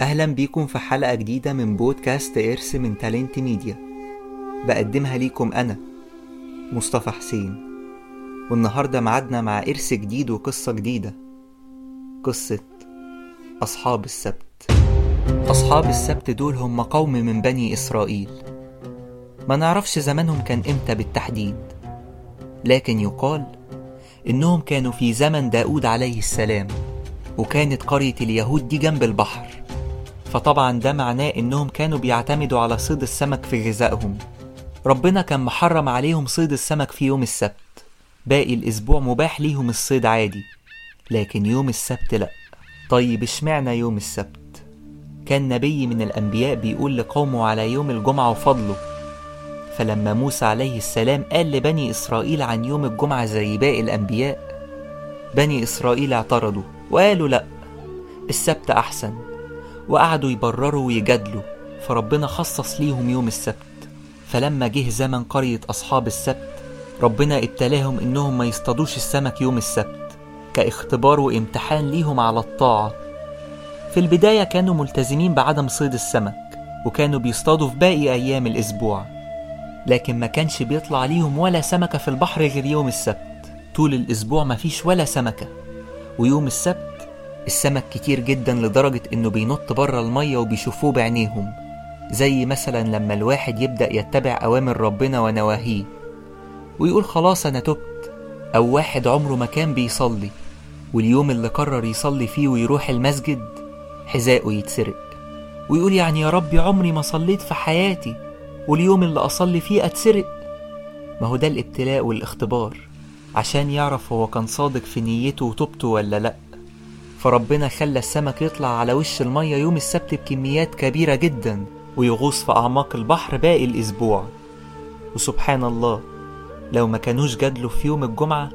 أهلا بيكم في حلقة جديدة من بودكاست إرث من تالنت ميديا، بقدمها ليكم أنا مصطفى حسين. والنهاردة معادنا مع إرث جديد وقصة جديدة، قصة أصحاب السبت. أصحاب السبت دول هم قوم من بني إسرائيل، ما نعرفش زمنهم كان إمتى بالتحديد، لكن يقال إنهم كانوا في زمن داود عليه السلام، وكانت قرية اليهود دي جنب البحر، فطبعا ده معناه إنهم كانوا بيعتمدوا على صيد السمك في غذائهم. ربنا كان محرم عليهم صيد السمك في يوم السبت، باقي الأسبوع مباح ليهم الصيد عادي، لكن يوم السبت لأ. طيب اشمعنى يوم السبت؟ كان نبي من الأنبياء بيقول لقومه على يوم الجمعة وفضله، فلما موسى عليه السلام قال لبني إسرائيل عن يوم الجمعة زي باقي الأنبياء، بني إسرائيل اعترضوا وقالوا لأ، السبت أحسن، وقعدوا يبرروا ويجادلوا، فربنا خصص ليهم يوم السبت. فلما جه زمن قرية أصحاب السبت، ربنا ابتلاهم إنهم ما يصطادوش السمك يوم السبت كاختبار وامتحان ليهم على الطاعة. في البداية كانوا ملتزمين بعدم صيد السمك، وكانوا بيصطادوا في باقي أيام الأسبوع، لكن ما كانش بيطلع ليهم ولا سمكة في البحر غير يوم السبت. طول الأسبوع ما فيش ولا سمكة، ويوم السبت السمك كتير جدا لدرجة انه بينط بره المية وبيشوفوه بعينيهم، زي مثلا لما الواحد يبدأ يتبع أوامر ربنا ونواهيه ويقول خلاص أنا تبت، أو واحد عمره ما كان بيصلي واليوم اللي قرر يصلي فيه ويروح المسجد حذاءه يتسرق، ويقول يعني يا ربي عمري ما صليت في حياتي واليوم اللي أصلي فيه أتسرق. ما هو ده الابتلاء والاختبار، عشان يعرف هو كان صادق في نيته وتوبته ولا لأ. فربنا خلى السمك يطلع على وش المية يوم السبت بكميات كبيرة جدا، ويغوص في أعماق البحر باقي الأسبوع. وسبحان الله، لو ما كانوش جادلوا في يوم الجمعة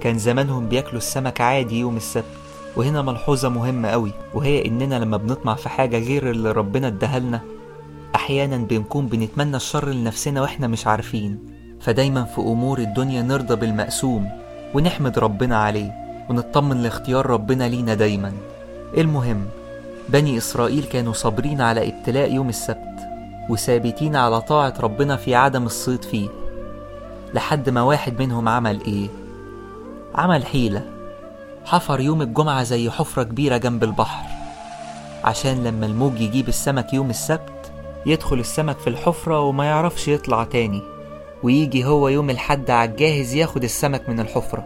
كان زمانهم بياكلوا السمك عادي يوم السبت. وهنا ملحوظة مهمة قوي، وهي إننا لما بنطمع في حاجة غير اللي ربنا ادهلنا أحيانا بنكون بنتمنى الشر لنفسنا وإحنا مش عارفين. فدايما في أمور الدنيا نرضى بالمقسوم ونحمد ربنا عليه، ونطمن لاختيار ربنا لينا دايما. المهم، بني إسرائيل كانوا صابرين على ابتلاء يوم السبت، وثابتين على طاعة ربنا في عدم الصيد فيه، لحد ما واحد منهم عمل إيه؟ عمل حيلة، حفر يوم الجمعة زي حفرة كبيرة جنب البحر، عشان لما الموج يجيب السمك يوم السبت يدخل السمك في الحفرة وما يعرفش يطلع تاني، ويجي هو يوم الحد عالجاهز ياخد السمك من الحفرة،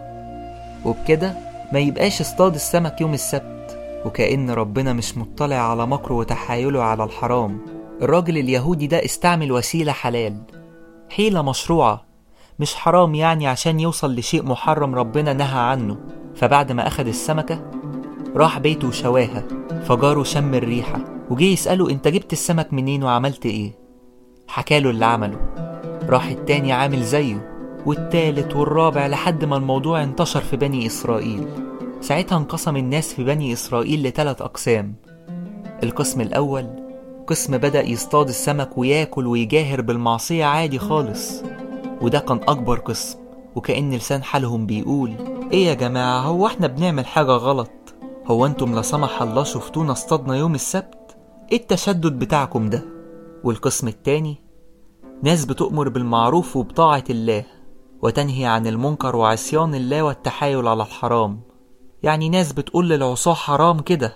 وبكده ما يبقاش اصطاد السمك يوم السبت. وكأن ربنا مش مطلع على مكره وتحايله على الحرام، الراجل اليهودي ده استعمل وسيلة حلال، حيلة مشروعة مش حرام يعني، عشان يوصل لشيء محرم ربنا نهى عنه. فبعد ما أخد السمكة راح بيته وشواها، فجاره شم الريحة وجي يسأله انت جبت السمك منين وعملت ايه؟ حكاله اللي عمله، راح التاني عامل زيه، والتالت والرابع، لحد ما الموضوع انتشر في بني إسرائيل. ساعتها انقسم الناس في بني إسرائيل لثلاث أقسام. القسم الأول قسم بدأ يصطاد السمك وياكل ويجاهر بالمعصية عادي خالص، وده كان أكبر قسم، وكأن لسان حالهم بيقول إيه يا جماعة، هو احنا بنعمل حاجة غلط؟ هو انتم لا سمح الله شفتونا اصطادنا يوم السبت؟ إيه التشدد بتاعكم ده؟ والقسم التاني ناس بتؤمر بالمعروف وبطاعة الله، وتنهي عن المنكر وعصيان الله والتحايل على الحرام، يعني ناس بتقول للعصاة حرام كده،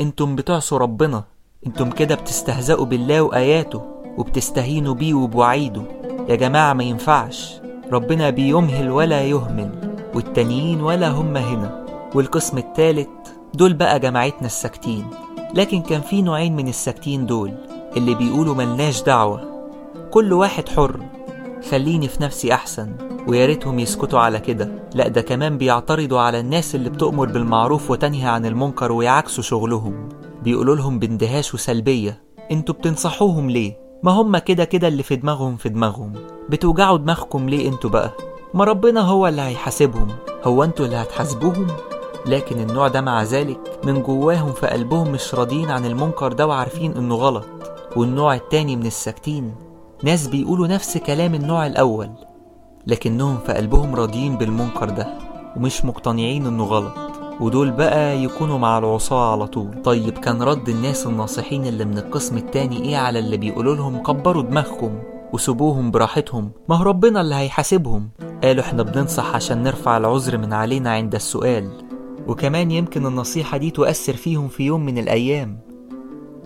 انتم بتعصوا ربنا، انتم كده بتستهزئوا بالله وآياته وبتستهينوا بيه وبوعيده، يا جماعة ما ينفعش، ربنا بيمهل ولا يهمل، والتانيين ولا هم هنا. والقسم الثالث دول بقى جماعتنا الساكتين، لكن كان في نوعين من الساكتين دول، اللي بيقولوا ملناش دعوة، كل واحد حر، خليني في نفسي أحسن، وياريتهم يسكتوا على كده، لأ ده كمان بيعترضوا على الناس اللي بتؤمر بالمعروف وتنهي عن المنكر ويعكسوا شغلهم، بيقولوا لهم باندهاش وسلبية انتوا بتنصحوهم ليه؟ ما هم كده كده اللي في دماغهم في دماغهم، بتوجعوا دماغكم ليه انتوا بقى؟ ما ربنا هو اللي هيحاسبهم، هو انتوا اللي هتحاسبوهم؟ لكن النوع ده مع ذلك من جواهم في قلبهم مش راضيين عن المنكر ده وعارفين انه غلط. والنوع التاني من الساكتين ناس بيقولوا نفس كلام النوع الأول، لكنهم في قلبهم راضيين بالمنكر ده ومش مقتنعين إنه غلط، ودول بقى يكونوا مع العصاة على طول. طيب كان رد الناس الناصحين اللي من القسم التاني ايه على اللي بيقولوا لهم كبروا دماغكم وسبوهم براحتهم، ما هو ربنا اللي هيحاسبهم؟ قالوا احنا بننصح عشان نرفع العذر من علينا عند السؤال، وكمان يمكن النصيحة دي تؤثر فيهم في يوم من الأيام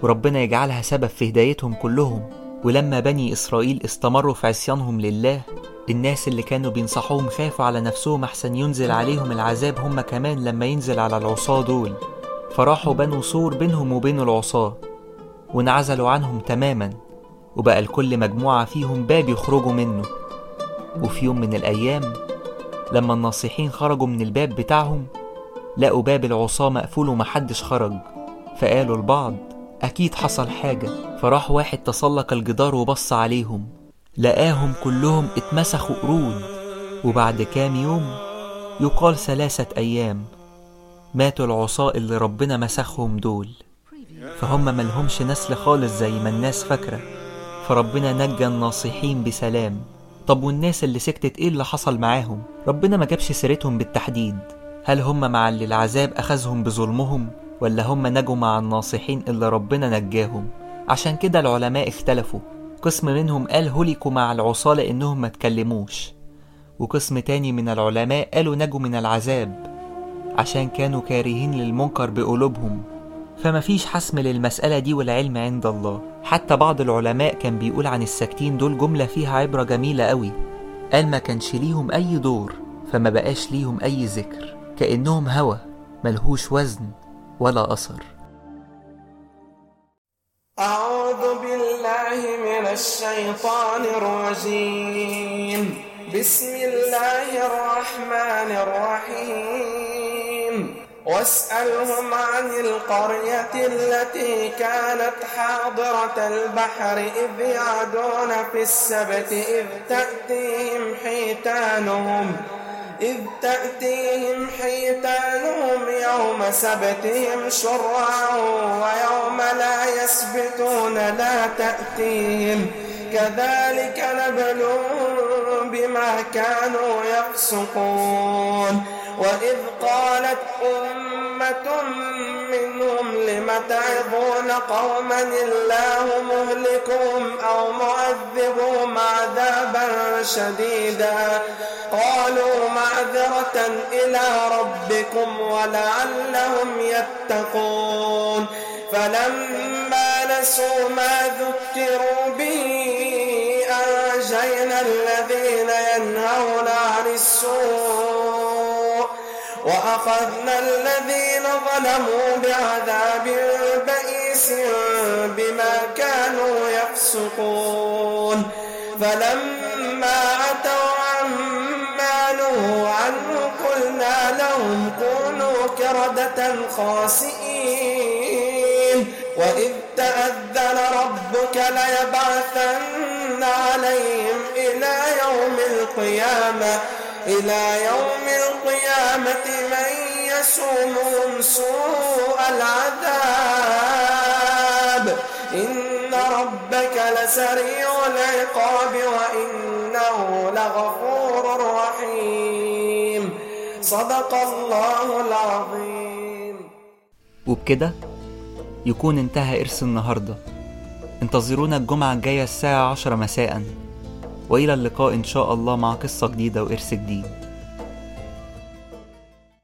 وربنا يجعلها سبب في هدايتهم كلهم. ولما بني إسرائيل استمروا في عصيانهم لله، الناس اللي كانوا بينصحوهم خافوا على نفسهم أحسن ينزل عليهم العذاب هم كمان لما ينزل على العصاة دول، فراحوا بنوا سور بينهم وبين العصاة وانعزلوا عنهم تماما، وبقى لكل مجموعة فيهم باب يخرجوا منه. وفي يوم من الأيام لما الناصحين خرجوا من الباب بتاعهم لقوا باب العصاة مقفول ومحدش خرج، فقالوا البعض أكيد حصل حاجة، فراح واحد تسلق الجدار وبص عليهم لقاهم كلهم اتمسخوا قرود. وبعد كام يوم، يقال 3 أيام، ماتوا العصاة اللي ربنا مسخهم دول، فهم ملهمش نسل خالص زي ما الناس فاكرة، فربنا نجى الناصحين بسلام. طب والناس اللي سكتت ايه اللي حصل معاهم؟ ربنا ما جابش سيرتهم بالتحديد، هل هم مع اللي العذاب أخذهم بظلمهم ولا هم نجوا مع الناصحين اللي ربنا نجاهم؟ عشان كده العلماء اختلفوا، قسم منهم قال هلكوا مع العصاة لأنهم ما تكلموش، وقسم تاني من العلماء قالوا نجوا من العذاب عشان كانوا كارهين للمنكر بقلوبهم. فما فيش حسم للمسألة دي والعلم عند الله. حتى بعض العلماء كان بيقول عن الساكتين دول جملة فيها عبرة جميلة قوي، قال ما كانش ليهم أي دور فما بقاش ليهم أي ذكر، كأنهم هوا ملهوش وزن ولا أثر. أعوذ بالله من الشيطان الرجيم، بسم الله الرحمن الرحيم. واسألهم عن القرية التي كانت حاضرة البحر إذ يعدون في السبت إذ تأتيهم حيتانهم يوم سبتهم شرعا ويوم لا يسبتون لا تأتيهم، كذلك نبلوهم بما كانوا يفسقون. وإذ قالت أمة منهم لم تعظون قوما الله مهلكهم أو معذبهم عذابا شديدا، قالوا معذرة إلى ربكم ولعلهم يتقون. فلما نسوا ما ذكروا به أنجينا الذين ينهون عن السوء وأخذنا الذين ظلموا بعذاب بئيس بما كانوا يفسقون. فلما عتوا عما نهوا عنه قلنا لهم كونوا قردة خاسئين. وإذ تأذن ربك ليبعثن عليهم إلى يوم القيامة من يسومهم سوء العذاب، إن ربك لسريع العقاب وإنه لغفور رحيم. صدق الله العظيم. وبكده يكون انتهى إرث النهاردة. انتظرونا الجمعة الجاية الساعة 10 مساءً، وإلى اللقاء إن شاء الله مع قصة جديدة وإرث جديد.